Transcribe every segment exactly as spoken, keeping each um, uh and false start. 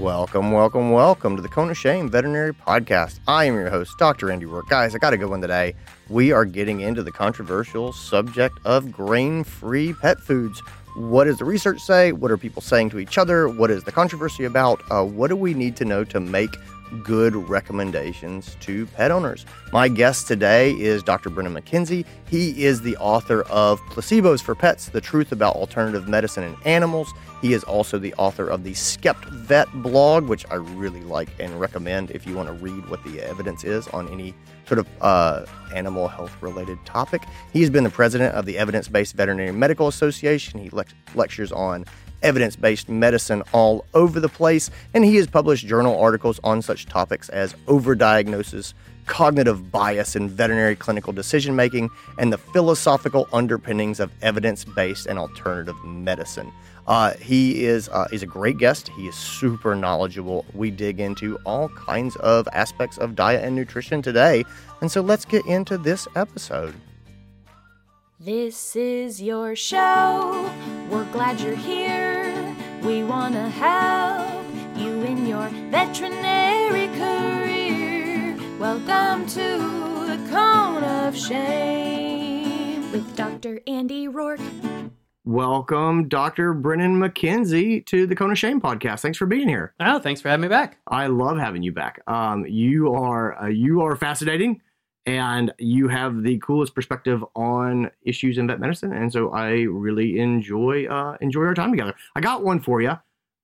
Welcome, welcome, welcome to the Cone of Shame Veterinary Podcast. I am your host, Doctor Andy Roark. Guys, I got a good one today. We are getting into the controversial subject of grain-free pet foods. What does the research say? What are people saying to each other? What is the controversy about? Uh, what do we need to know to make good recommendations to pet owners? My guest today is Doctor Brennan McKenzie. He is the author of Placebos for Pets, The Truth About Alternative Medicine in Animals. He is also the author of the Skept Vet blog, which I really like and recommend if you want to read what the evidence is on any sort of uh, animal health-related topic. He's been the president of the Evidence-Based Veterinary Medical Association. He le- lectures on evidence-based medicine all over the place, and he has published journal articles on such topics as overdiagnosis, cognitive bias in veterinary clinical decision-making, and the philosophical underpinnings of evidence-based and alternative medicine. Uh, he is uh, is a great guest. He is super knowledgeable. We dig into all kinds of aspects of diet and nutrition today, and so let's get into this episode. This is your show. We're glad you're here. We want to help you in your veterinary career. Welcome to the Cone of Shame with Doctor Andy Roark. Welcome, Doctor Brennan McKenzie, to the Cone of Shame podcast. Thanks for being here. Oh, thanks for having me back. I love having you back. Um, you are uh, you are fascinating. And you have the coolest perspective on issues in vet medicine. And so I really enjoy uh, enjoy our time together. I got one for you.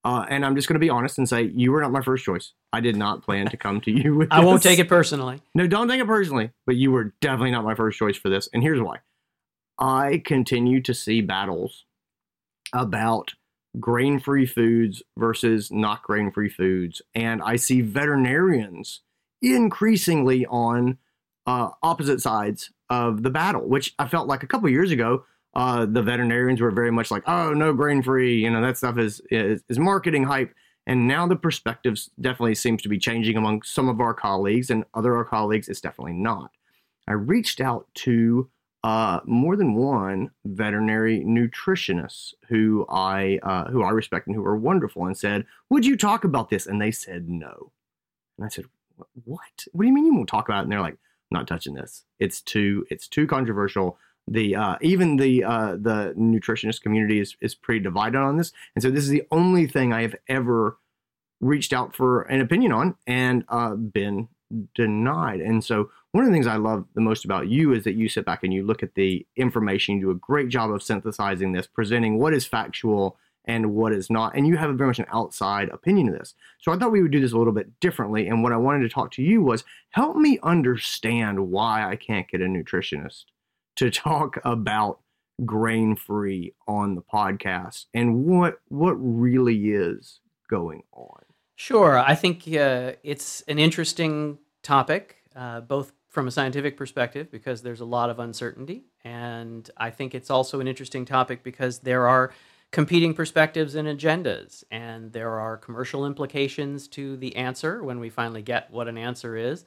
Uh, and I'm just going to be honest and say you were not my first choice. I did not plan to come to you with I this. Won't take it personally. No, don't take it personally. But you were definitely not my first choice for this. And here's why. I continue to see battles about grain-free foods versus not grain-free foods. And I see veterinarians increasingly on Uh, opposite sides of the battle, which I felt like a couple years ago, uh, the veterinarians were very much like, oh, no, grain-free, you know, that stuff is, is is marketing hype. And now the perspective definitely seems to be changing among some of our colleagues, and other our colleagues, it's definitely not. I reached out to uh, more than one veterinary nutritionist who I uh, who I respect and who are wonderful, and said, would you talk about this? And they said no. And I said, what? What do you mean you won't talk about it? And they're like, not touching this. It's too it's too controversial. The uh, even the uh, the nutritionist community is is pretty divided on this, and so this is the only thing I have ever reached out for an opinion on and uh, been denied. And so one of the things I love the most about you is that you sit back and you look at the information. You do a great job of synthesizing this, presenting what is factual and what is not, and you have very much an outside opinion of this. So I thought we would do this a little bit differently, and what I wanted to talk to you was, help me understand why I can't get a nutritionist to talk about grain-free on the podcast, and what what really is going on. Sure, I think uh, it's an interesting topic, uh, both from a scientific perspective, because there's a lot of uncertainty, and I think it's also an interesting topic because there are competing perspectives and agendas, and there are commercial implications to the answer when we finally get what an answer is.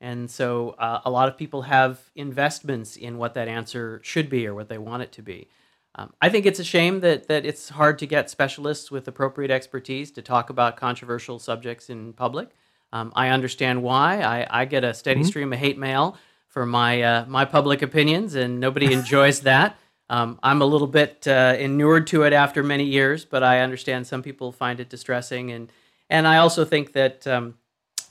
And so uh, a lot of people have investments in what that answer should be or what they want it to be. Um, I think it's a shame that that it's hard to get specialists with appropriate expertise to talk about controversial subjects in public. Um, I understand why. I, I get a steady mm-hmm. stream of hate mail for my uh, my public opinions, and nobody enjoys that. Um, I'm a little bit uh, inured to it after many years, but I understand some people find it distressing. And and I also think that, um,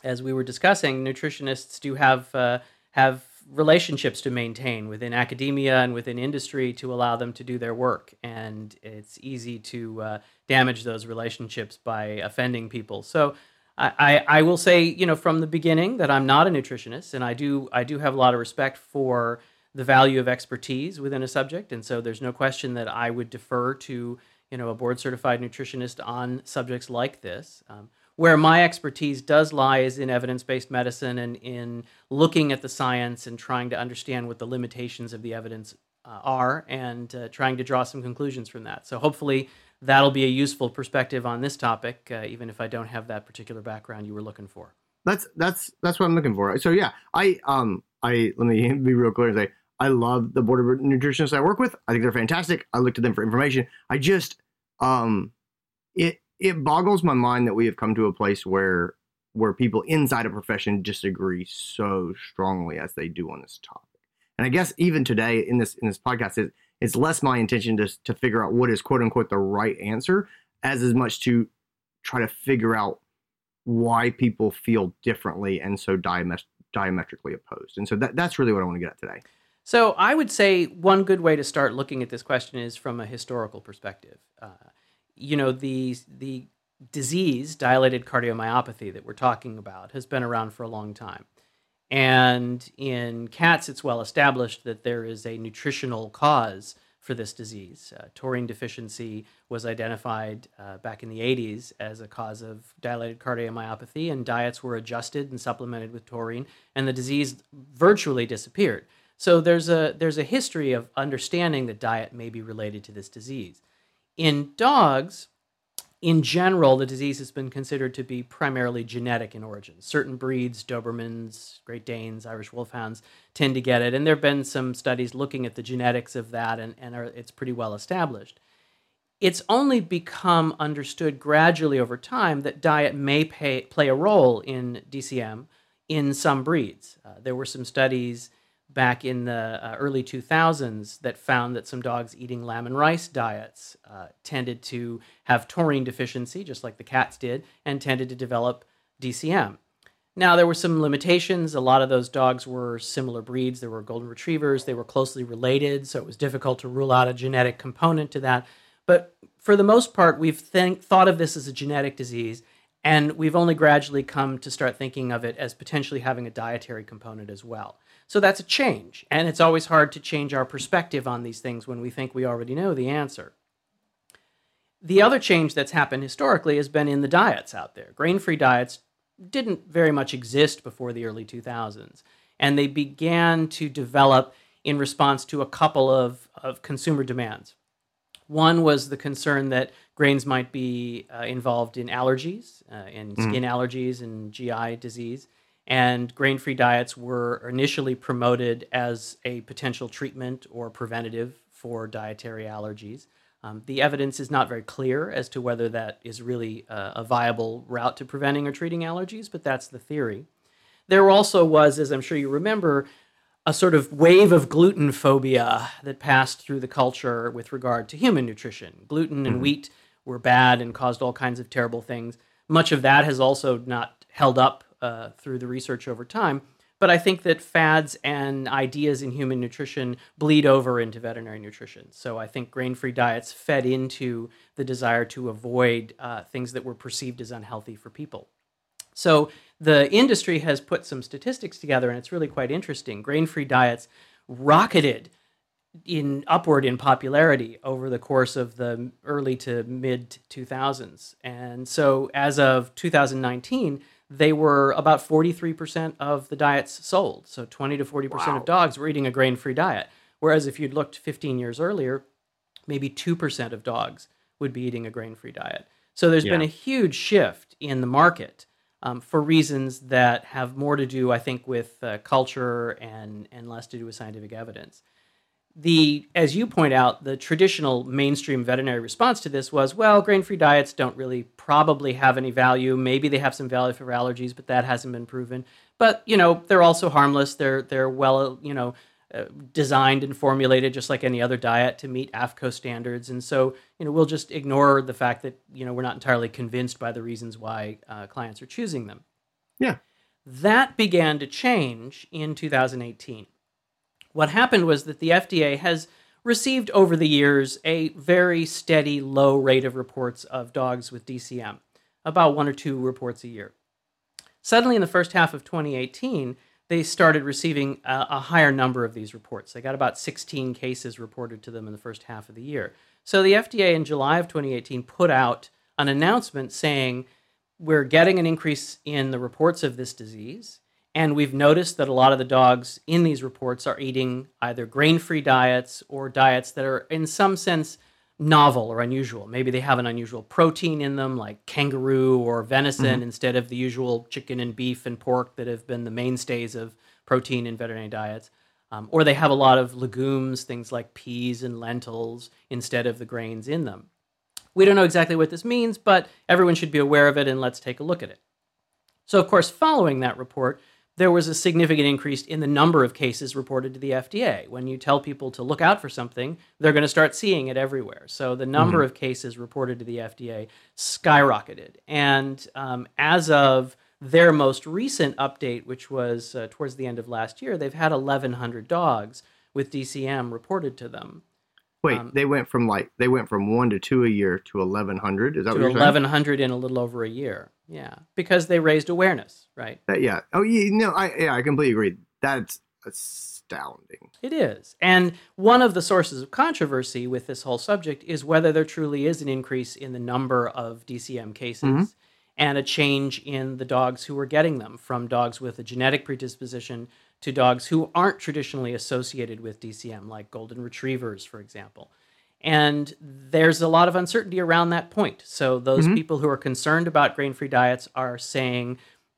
as we were discussing, nutritionists do have uh, have relationships to maintain within academia and within industry to allow them to do their work. And it's easy to uh, damage those relationships by offending people. So I, I, I will say, you know, from the beginning that I'm not a nutritionist, and I do I do have a lot of respect for the value of expertise within a subject. And so there's no question that I would defer to, you know, a board certified nutritionist on subjects like this. Um, where my expertise does lie is in evidence-based medicine and in looking at the science and trying to understand what the limitations of the evidence uh, are and uh, trying to draw some conclusions from that. So hopefully that'll be a useful perspective on this topic, uh, even if I don't have that particular background you were looking for. That's, that's, that's what I'm looking for. So yeah, I, um, I, let me be real clear and say, I love the board of nutritionists I work with. I think they're fantastic. I look to them for information. I just, um, it it boggles my mind that we have come to a place where where people inside a profession disagree so strongly as they do on this topic. And I guess even today in this in this podcast, it, it's less my intention to to figure out what is quote unquote the right answer, as as much to try to figure out why people feel differently and so diamet- diametrically opposed. And so that that's really what I want to get at today. So I would say one good way to start looking at this question is from a historical perspective. Uh, you know, the the disease, dilated cardiomyopathy, that we're talking about has been around for a long time. And in cats, it's well established that there is a nutritional cause for this disease. Uh, taurine deficiency was identified uh, back in the eighties as a cause of dilated cardiomyopathy, and diets were adjusted and supplemented with taurine, and the disease virtually disappeared. So there's a there's a history of understanding that diet may be related to this disease. In dogs, in general, the disease has been considered to be primarily genetic in origin. Certain breeds, Dobermans, Great Danes, Irish Wolfhounds, tend to get it, and there have been some studies looking at the genetics of that, and, and are, it's pretty well established. It's only become understood gradually over time that diet may pay, play a role in D C M in some breeds. Uh, there were some studies back in the uh, early two thousands that found that some dogs eating lamb and rice diets uh, tended to have taurine deficiency, just like the cats did, and tended to develop D C M. Now, there were some limitations. A lot of those dogs were similar breeds. There were golden retrievers. They were closely related, so it was difficult to rule out a genetic component to that. But for the most part, we've think, thought of this as a genetic disease, and we've only gradually come to start thinking of it as potentially having a dietary component as well. So that's a change, and it's always hard to change our perspective on these things when we think we already know the answer. The other change that's happened historically has been in the diets out there. Grain-free diets didn't very much exist before the early two thousands, and they began to develop in response to a couple of, of consumer demands. One was the concern that grains might be uh, involved in allergies, uh, in skin mm. allergies and G I disease. And grain-free diets were initially promoted as a potential treatment or preventative for dietary allergies. Um, the evidence is not very clear as to whether that is really uh, a viable route to preventing or treating allergies, but that's the theory. There also was, as I'm sure you remember, a sort of wave of gluten phobia that passed through the culture with regard to human nutrition. Gluten and wheat were bad and caused all kinds of terrible things. Much of that has also not held up Uh, through the research over time, but I think that fads and ideas in human nutrition bleed over into veterinary nutrition. So I think grain-free diets fed into the desire to avoid uh, things that were perceived as unhealthy for people. So the industry has put some statistics together, and it's really quite interesting. Grain-free diets rocketed in upward in popularity over the course of the early to mid two thousands, and so as of two thousand nineteen. They were about forty-three percent of the diets sold. So twenty to forty percent wow. of dogs were eating a grain-free diet. Whereas if you'd looked fifteen years earlier, maybe two percent of dogs would be eating a grain-free diet. So there's yeah. been a huge shift in the market um, for reasons that have more to do, I think, with uh, culture and, and less to do with scientific evidence. The, as you point out, the traditional mainstream veterinary response to this was, well, grain-free diets don't really probably have any value. Maybe they have some value for allergies, but that hasn't been proven. But, you know, they're also harmless. They're they're well, you know, uh, designed and formulated just like any other diet to meet AFCO standards. And so, you know, we'll just ignore the fact that, you know, we're not entirely convinced by the reasons why uh, clients are choosing them. Yeah. That began to change in two thousand eighteen. What happened was that the F D A has received over the years a very steady low rate of reports of dogs with D C M, about one or two reports a year. Suddenly in the first half of twenty eighteen, they started receiving a, a higher number of these reports. They got about sixteen cases reported to them in the first half of the year. So the F D A in July of twenty eighteen put out an announcement saying, we're getting an increase in the reports of this disease. And we've noticed that a lot of the dogs in these reports are eating either grain-free diets or diets that are in some sense novel or unusual. Maybe they have an unusual protein in them like kangaroo or venison mm-hmm. instead of the usual chicken and beef and pork that have been the mainstays of protein in veterinary diets. Um, or they have a lot of legumes, things like peas and lentils instead of the grains in them. We don't know exactly what this means, but everyone should be aware of it, and let's take a look at it. So, of course, following that report, there was a significant increase in the number of cases reported to the F D A. When you tell people to look out for something, they're going to start seeing it everywhere. So the number mm-hmm. of cases reported to the F D A skyrocketed. And um, as of their most recent update, which was uh, towards the end of last year, they've had eleven hundred dogs with D C M reported to them. Wait, um, they went from like they went from one to two a year to eleven hundred. Is that what you're saying? To eleven hundred in a little over a year. Yeah, because they raised awareness, right? Uh, yeah. Oh, yeah, no, I yeah, I completely agree. That's astounding. It is. And one of the sources of controversy with this whole subject is whether there truly is an increase in the number of D C M cases mm-hmm. and a change in the dogs who are getting them, from dogs with a genetic predisposition to dogs who aren't traditionally associated with D C M, like golden retrievers, for example. And there's a lot of uncertainty around that point. So those mm-hmm. people who are concerned about grain-free diets are saying,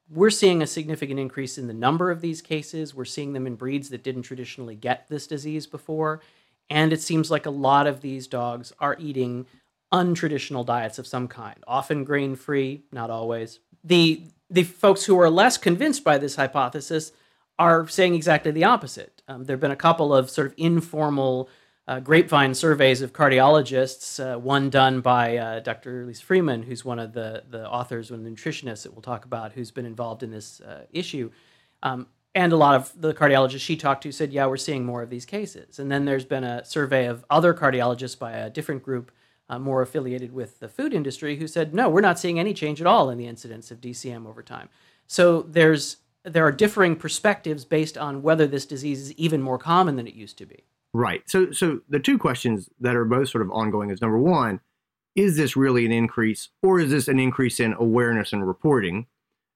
we're seeing a significant increase in the number of these cases. We're seeing them in breeds that didn't traditionally get this disease before. And it seems like a lot of these dogs are eating untraditional diets of some kind, often grain-free, not always. The the folks who are less convinced by this hypothesis are saying exactly the opposite. Um, there have been a couple of sort of informal uh, grapevine surveys of cardiologists, uh, one done by uh, Doctor Elise Freeman, who's one of the, the authors and nutritionists that we'll talk about, who's been involved in this uh, issue. Um, and a lot of the cardiologists she talked to said, yeah, we're seeing more of these cases. And then there's been a survey of other cardiologists by a different group Uh, more affiliated with the food industry, who said, no, we're not seeing any change at all in the incidence of D C M over time. So there's there are differing perspectives based on whether this disease is even more common than it used to be. Right. So so the two questions that are both sort of ongoing is, number one, is this really an increase, or is this an increase in awareness and reporting?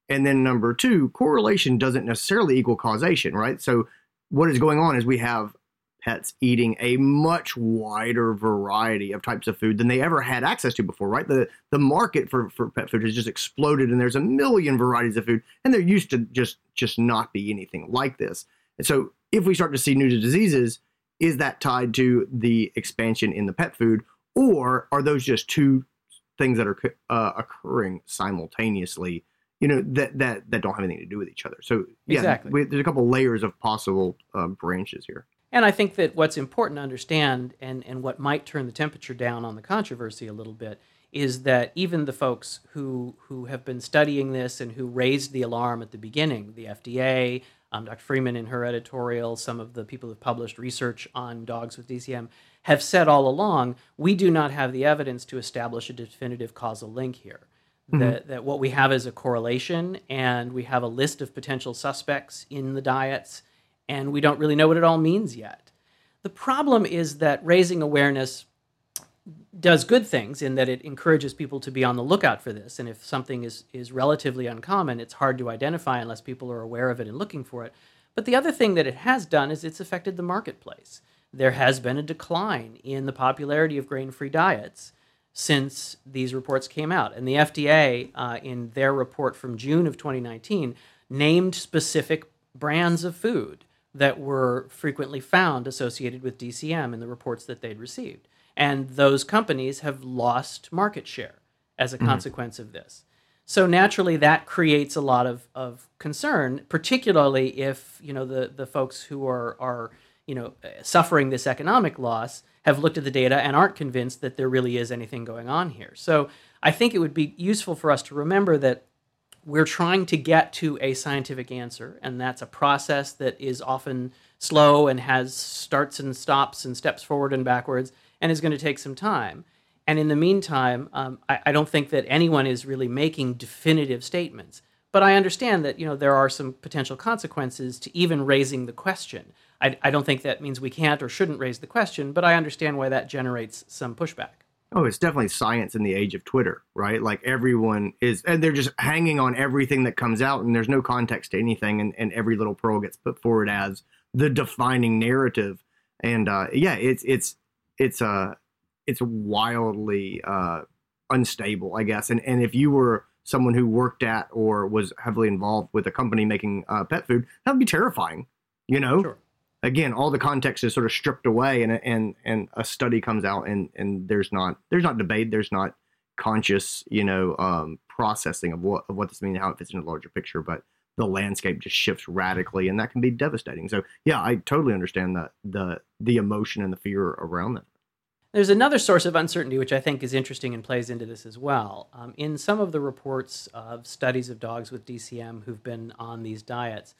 And then number two, correlation doesn't necessarily equal causation, right? So what is going on is we have pets eating a much wider variety of types of food than they ever had access to before, right? The the market for, for pet food has just exploded, and there's a million varieties of food, and there used to just, just not be anything like this. And so if we start to see new diseases, is that tied to the expansion in the pet food, or are those just two things that are uh, occurring simultaneously, you know, that, that, that don't have anything to do with each other? So yeah, exactly. we, there's a couple layers of possible uh, branches here. And I think that what's important to understand, and, and what might turn the temperature down on the controversy a little bit, is that even the folks who who have been studying this and who raised the alarm at the beginning, the F D A, um, Doctor Freeman in her editorial, some of the people who've published research on dogs with D C M, have said all along, we do not have the evidence to establish a definitive causal link here. Mm-hmm. That, that what we have is a correlation, and we have a list of potential suspects in the diets, and we don't really know what it all means yet. The problem is that raising awareness does good things in that it encourages people to be on the lookout for this. And if something is, is relatively uncommon, it's hard to identify unless people are aware of it and looking for it. But the other thing that it has done is it's affected the marketplace. There has been a decline in the popularity of grain-free diets since these reports came out. And the F D A, uh, in their report from June of twenty nineteen, named specific brands of food that were frequently found associated with D C M in the reports that they'd received. And those companies have lost market share as a mm-hmm. consequence of this. So naturally, that creates a lot of, of concern, particularly if, you know, the, the folks who are, are, you know, suffering this economic loss have looked at the data and aren't convinced that there really is anything going on here. So I think it would be useful for us to remember that we're trying to get to a scientific answer, and that's a process that is often slow and has starts and stops and steps forward and backwards, and is going to take some time. And in the meantime, um, I, I don't think that anyone is really making definitive statements. But I understand that, you know, there are some potential consequences to even raising the question. I, I don't think that means we can't or shouldn't raise the question, but I understand why that generates some pushback. Oh, it's definitely science in the age of Twitter, right? Like everyone is, and they're just hanging on everything that comes out, and there's no context to anything, and, and every little pearl gets put forward as the defining narrative. And uh, yeah, it's it's it's uh, it's wildly uh, unstable, I guess. And and if you were someone who worked at or was heavily involved with a company making uh, pet food, that would be terrifying, you know? Sure. again, all the context is sort of stripped away, and and and a study comes out, and and there's not there's not debate, there's not conscious, you know, um, processing of what of what this means and how it fits into the larger picture, but the landscape just shifts radically, and that can be devastating. So yeah, I totally understand the the the emotion and the fear around that. There's another source of uncertainty, which I think is interesting and plays into this as well. Um, in some of the reports of studies of dogs with D C M who've been on these diets,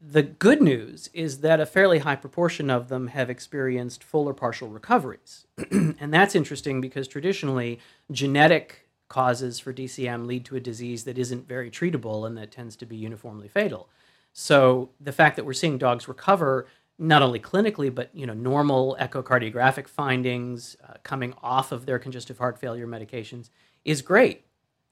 the good news is that a fairly high proportion of them have experienced full or partial recoveries. And that's interesting because traditionally genetic causes for D C M lead to a disease that isn't very treatable and that tends to be uniformly fatal. So the fact that we're seeing dogs recover not only clinically, but, you know, normal echocardiographic findings uh, coming off of their congestive heart failure medications is great.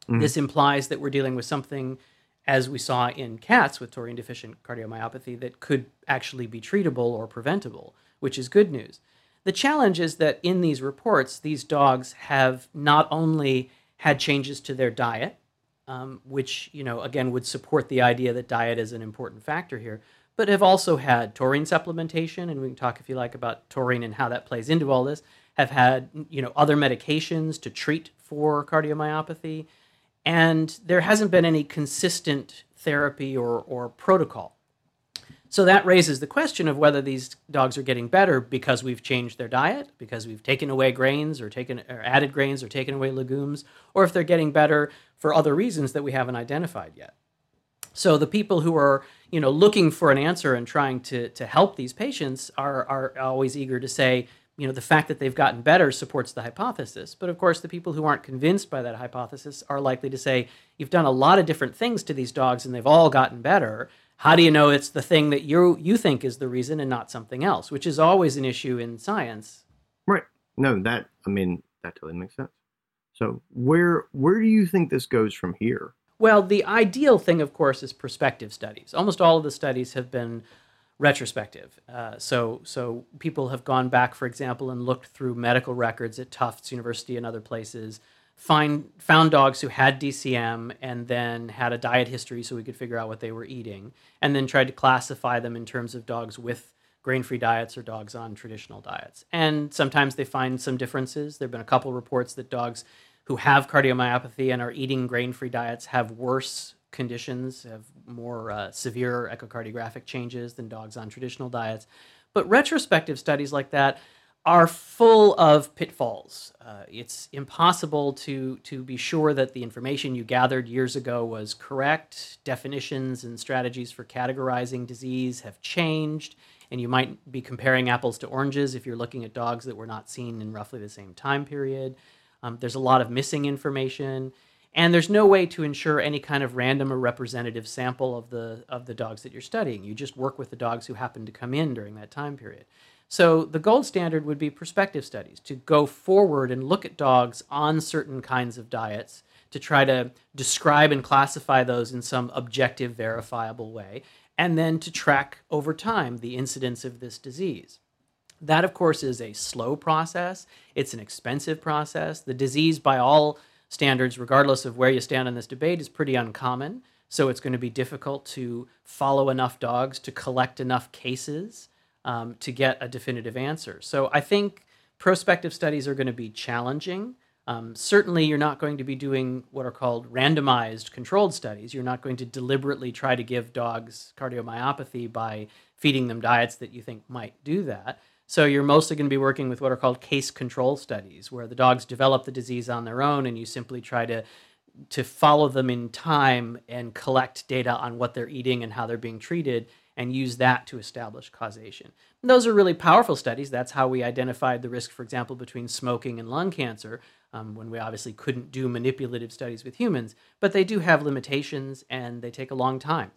Mm. This implies that we're dealing with something, as we saw in cats with taurine deficient cardiomyopathy, that could actually be treatable or preventable, which is good news. The challenge is that in these reports, these dogs have not only had changes to their diet, um, which, you know, again, would support the idea that diet is an important factor here, but have also had taurine supplementation, and we can talk, if you like, about taurine and how that plays into all this, have had, you know, other medications to treat for cardiomyopathy, and there hasn't been any consistent therapy or, or protocol. So that raises the question of whether these dogs are getting better because we've changed their diet, because we've taken away grains or taken or added grains or taken away legumes, or if they're getting better for other reasons that we haven't identified yet. So the people who are, you know, looking for an answer and trying to to help these patients are are always eager to say, you know, the fact that they've gotten better supports the hypothesis. But of course, the people who aren't convinced by that hypothesis are likely to say, you've done a lot of different things to these dogs and they've all gotten better. How do you know it's the thing that you you think is the reason and not something else, which is always an issue in science. Right. No, that, I mean, that totally makes sense. So where where do you think this goes from here? Well, the ideal thing, of course, is prospective studies. Almost all of the studies have been retrospective. Uh, so so people have gone back, for example, and looked through medical records at Tufts University and other places, find, found dogs who had D C M and then had a diet history so we could figure out what they were eating, and then tried to classify them in terms of dogs with grain-free diets or dogs on traditional diets. And sometimes they find some differences. There have been a couple reports that dogs who have cardiomyopathy and are eating grain-free diets have worse conditions, have more uh, severe echocardiographic changes than dogs on traditional diets. But retrospective studies like that are full of pitfalls. Uh, it's impossible to, to be sure that the information you gathered years ago was correct. Definitions and strategies for categorizing disease have changed, and you might be comparing apples to oranges if you're looking at dogs that were not seen in roughly the same time period. Um, there's a lot of missing information, and there's no way to ensure any kind of random or representative sample of the of the dogs that you're studying. You just work with the dogs who happen to come in during that time period. So the gold standard would be prospective studies, to go forward and look at dogs on certain kinds of diets to try to describe and classify those in some objective, verifiable way, and then to track over time the incidence of this disease. That, of course, is a slow process. It's an expensive process. The disease, by all standards, regardless of where you stand in this debate, is pretty uncommon. So it's going to be difficult to follow enough dogs, to collect enough cases um, to get a definitive answer. So I think prospective studies are going to be challenging. Um, certainly, you're not going to be doing what are called randomized controlled studies. You're not going to deliberately try to give dogs cardiomyopathy by feeding them diets that you think might do that. So you're mostly going to be working with what are called case control studies, where the dogs develop the disease on their own and you simply try to, to follow them in time and collect data on what they're eating and how they're being treated and use that to establish causation. And those are really powerful studies. That's how we identified the risk, for example, between smoking and lung cancer, um, when we obviously couldn't do manipulative studies with humans, but they do have limitations and they take a long time.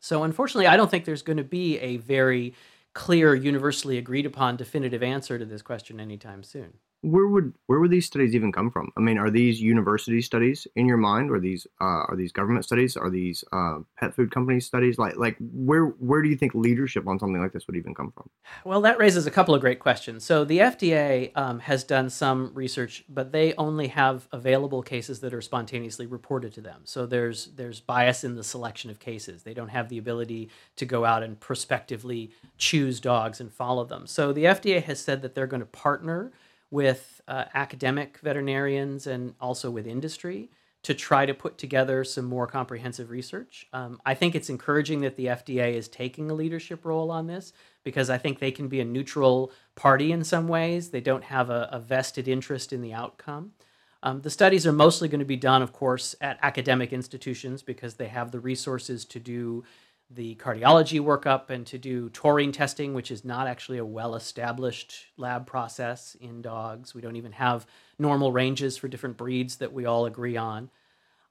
So unfortunately, I don't think there's going to be a very clear, universally agreed upon definitive answer to this question anytime soon. where would where would these studies even come from? I mean, are these university studies in your mind? Or these uh, are these government studies? Are these uh, pet food company studies? Like like where where do you think leadership on something like this would even come from? Well, that raises a couple of great questions. So the F D A um, has done some research, but they only have available cases that are spontaneously reported to them. So there's there's bias in the selection of cases. They don't have the ability to go out and prospectively choose dogs and follow them. So the F D A has said that they're going to partner with uh, academic veterinarians and also with industry to try to put together some more comprehensive research. Um, I think it's encouraging that the F D A is taking a leadership role on this, because I think they can be a neutral party in some ways. They don't have a, a vested interest in the outcome. Um, the studies are mostly going to be done, of course, at academic institutions, because they have the resources to do the cardiology workup and to do taurine testing, which is not actually a well-established lab process in dogs. We don't even have normal ranges for different breeds that we all agree on.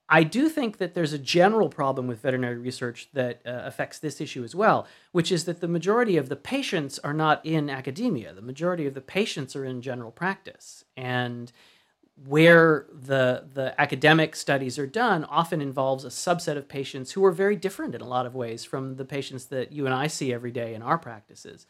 I do think that there's a general problem with veterinary research that uh, affects this issue as well, which is that the majority of the patients are not in academia. The majority of the patients are in general practice. And where the the academic studies are done often involves a subset of patients who are very different in a lot of ways from the patients that you and I see every day in our practices.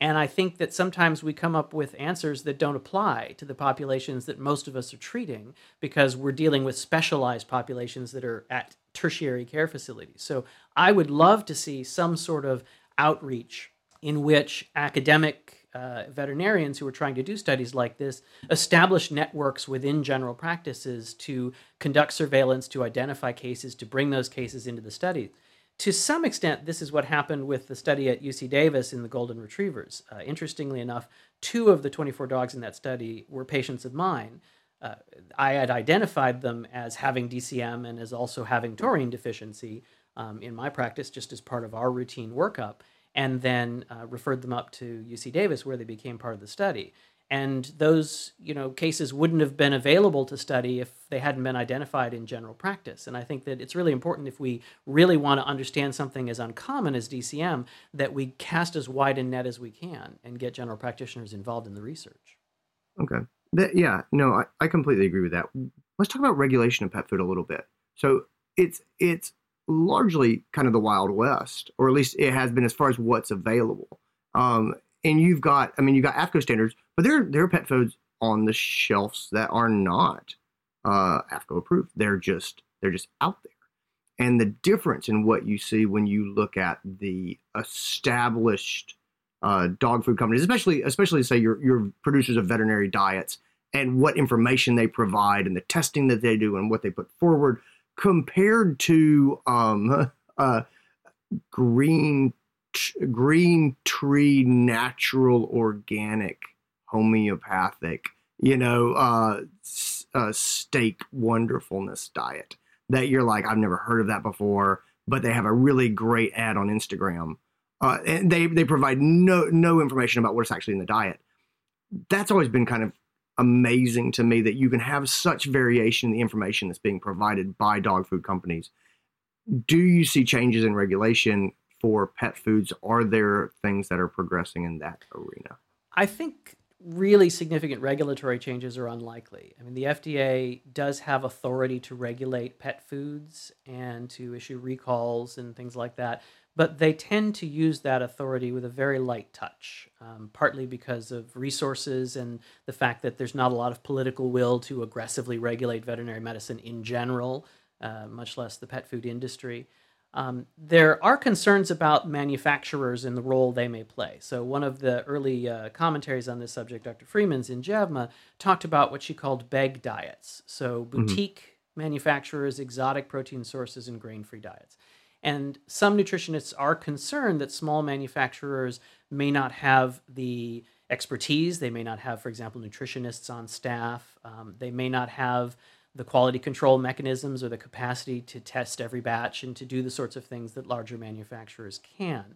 And I think that sometimes we come up with answers that don't apply to the populations that most of us are treating, because we're dealing with specialized populations that are at tertiary care facilities. So I would love to see some sort of outreach in which academic Uh, veterinarians who are trying to do studies like this establish networks within general practices to conduct surveillance, to identify cases, to bring those cases into the study. To some extent, this is what happened with the study at U C Davis in the Golden Retrievers. Uh, interestingly enough, two of the twenty-four dogs in that study were patients of mine. Uh, I had identified them as having D C M and as also having taurine deficiency um, in my practice, just as part of our routine workup, and then uh, referred them up to U C Davis, where they became part of the study. And those, you know, cases wouldn't have been available to study if they hadn't been identified in general practice. And I think that it's really important, if we really want to understand something as uncommon as D C M, that we cast as wide a net as we can and get general practitioners involved in the research. Okay. That, yeah, no, I, I completely agree with that. Let's talk about regulation of pet food a little bit. So it's it's... largely kind of the Wild West, or at least it has been as far as what's available. Um, and you've got, I mean, you've got AFCO standards, but there, there are pet foods on the shelves that are not uh, AFCO approved. They're just, they're just out there. And the difference in what you see when you look at the established uh, dog food companies, especially, especially say your, your producers of veterinary diets, and what information they provide and the testing that they do and what they put forward, compared to um, uh, green t- green tree, natural, organic, homeopathic, you know, uh, s- uh, steak wonderfulness diet that you're like, I've never heard of that before, but they have a really great ad on Instagram. Uh, and they, they provide no, no information about what's actually in the diet. That's always been kind of amazing to me, that you can have such variation in the information that's being provided by dog food companies. Do you see changes in regulation for pet foods? Are there things that are progressing in that arena? I think really significant regulatory changes are unlikely. I mean, the F D A does have authority to regulate pet foods and to issue recalls and things like that, but they tend to use that authority with a very light touch, um, partly because of resources and the fact that there's not a lot of political will to aggressively regulate veterinary medicine in general, uh, much less the pet food industry. Um, there are concerns about manufacturers and the role they may play. So one of the early uh, commentaries on this subject, Doctor Freeman's in JAVMA, talked about what she called BEG diets. So boutique mm-hmm. manufacturers, exotic protein sources, and grain-free diets. And some nutritionists are concerned that small manufacturers may not have the expertise. They may not have, for example, nutritionists on staff. Um, they may not have the quality control mechanisms or the capacity to test every batch and to do the sorts of things that larger manufacturers can.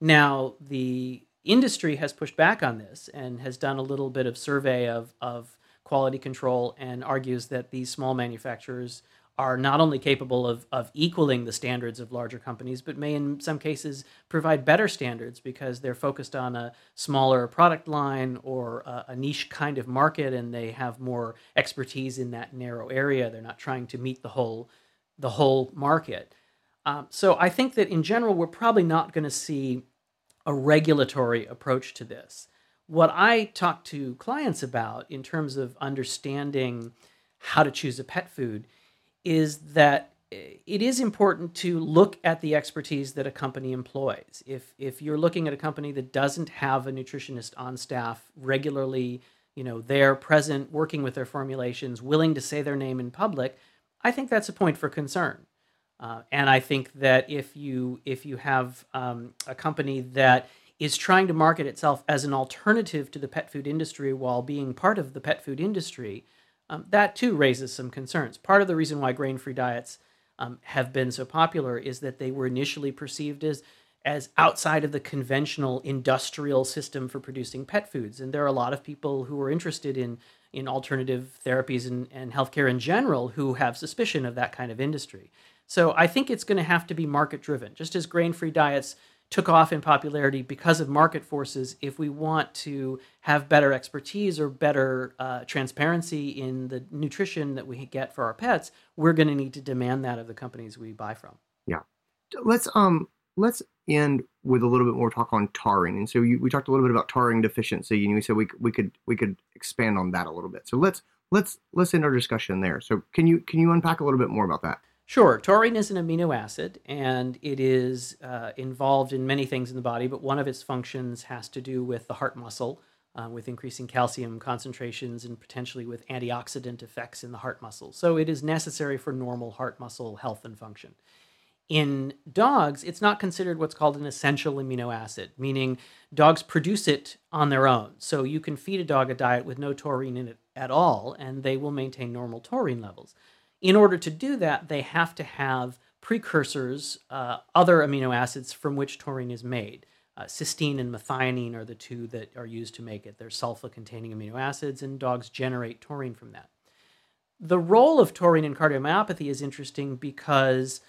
Now, the industry has pushed back on this and has done a little bit of survey of, of quality control, and argues that these small manufacturers are not only capable of, of equaling the standards of larger companies, but may in some cases provide better standards because they're focused on a smaller product line or a, a niche kind of market, and they have more expertise in that narrow area. They're not trying to meet the whole, the whole market. Um, so I think that in general, we're probably not going to see a regulatory approach to this. What I talk to clients about in terms of understanding how to choose a pet food is that it is important to look at the expertise that a company employs. If if you're looking at a company that doesn't have a nutritionist on staff regularly, you know, there present, working with their formulations, willing to say their name in public, I think that's a point for concern. Uh, and I think that if you if you have um, a company that is trying to market itself as an alternative to the pet food industry while being part of the pet food industry, Um, that too raises some concerns. Part of the reason why grain-free diets um, have been so popular is that they were initially perceived as, as outside of the conventional industrial system for producing pet foods. And there are a lot of people who are interested in, in alternative therapies and, and healthcare in general who have suspicion of that kind of industry. So I think it's going to have to be market-driven. Just as grain-free diets took off in popularity because of market forces, if we want to have better expertise or better uh, transparency in the nutrition that we get for our pets, we're going to need to demand that of the companies we buy from. Yeah. Let's um let's end with a little bit more talk on taurine. And so you, we talked a little bit about taurine deficiency, and you said we we could we could expand on that a little bit. So let's let's let's end our discussion there. So can you can you unpack a little bit more about that? Sure. Taurine is an amino acid, and it is uh, involved in many things in the body, but one of its functions has to do with the heart muscle, uh, with increasing calcium concentrations and potentially with antioxidant effects in the heart muscle. So it is necessary for normal heart muscle health and function. In dogs, it's not considered what's called an essential amino acid, meaning dogs produce it on their own. So you can feed a dog a diet with no taurine in it at all, and they will maintain normal taurine levels. In order to do that, they have to have precursors, uh, other amino acids from which taurine is made. Uh, cysteine and methionine are the two that are used to make it. They're sulfa-containing amino acids, and dogs generate taurine from that. The role of taurine in cardiomyopathy is interesting because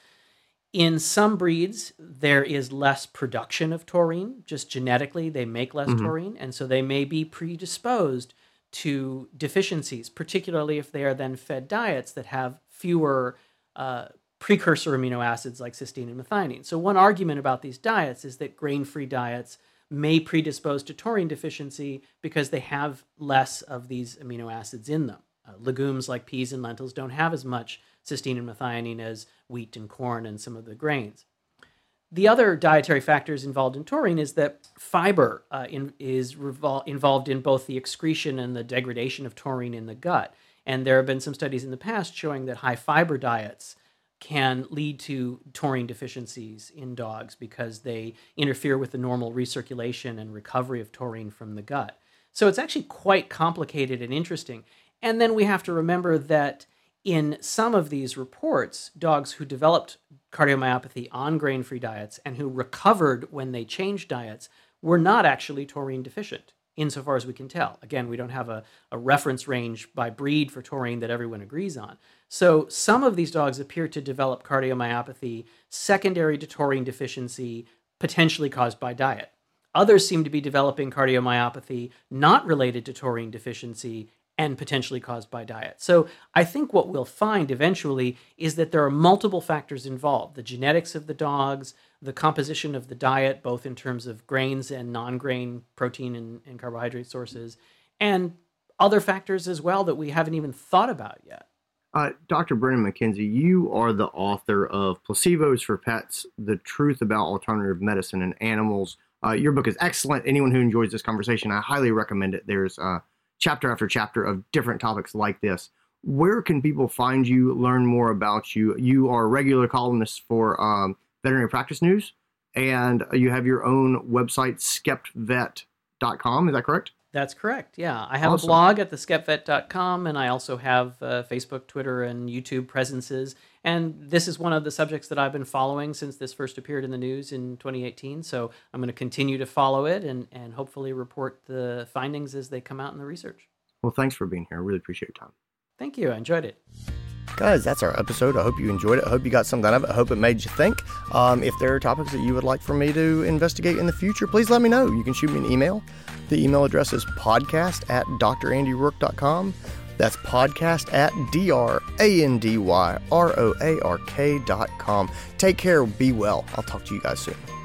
in some breeds, there is less production of taurine. Just genetically, they make less mm-hmm. taurine, and so they may be predisposed to deficiencies, particularly if they are then fed diets that have fewer uh, precursor amino acids like cysteine and methionine. So one argument about these diets is that grain-free diets may predispose to taurine deficiency because they have less of these amino acids in them. Uh, legumes like peas and lentils don't have as much cysteine and methionine as wheat and corn and some of the grains. The other dietary factors involved in taurine is that fiber uh, in, is revol- involved in both the excretion and the degradation of taurine in the gut. And there have been some studies in the past showing that high fiber diets can lead to taurine deficiencies in dogs because they interfere with the normal recirculation and recovery of taurine from the gut. So it's actually quite complicated and interesting. And then we have to remember that in some of these reports, dogs who developed cardiomyopathy on grain-free diets and who recovered when they changed diets were not actually taurine deficient, insofar as we can tell. Again, we don't have a, a reference range by breed for taurine that everyone agrees on. So some of these dogs appear to develop cardiomyopathy secondary to taurine deficiency, potentially caused by diet. Others seem to be developing cardiomyopathy not related to taurine deficiency and potentially caused by diet. So I think what we'll find eventually is that there are multiple factors involved: the genetics of the dogs, the composition of the diet, both in terms of grains and non-grain protein and, and carbohydrate sources, and other factors as well that we haven't even thought about yet. Uh, Doctor Brennan McKenzie, you are the author of Placebos for Pets, The Truth About Alternative Medicine in Animals. Uh, your book is excellent. Anyone who enjoys this conversation, I highly recommend it. There's uh, chapter after chapter of different topics like this. Where can people find you, learn more about you? You are a regular columnist for um, Veterinary Practice News, and you have your own website, Skept Vet dot com. Is that correct? That's correct, yeah. I have awesome. a blog at the Skept Vet dot com, and I also have uh, Facebook, Twitter, and YouTube presences. And this is one of the subjects that I've been following since this first appeared in the news in twenty eighteen. So I'm going to continue to follow it and, and hopefully report the findings as they come out in the research. Well, thanks for being here. I really appreciate your time. Thank you. I enjoyed it. Guys, that's our episode. I hope you enjoyed it. I hope you got something out of it. I hope it made you think. Um, if there are topics that you would like for me to investigate in the future, please let me know. You can shoot me an email. The email address is podcast at dr andy roark dot com. That's podcast at D R A N D Y R O A R K dot com. Take care. Be well. I'll talk to you guys soon.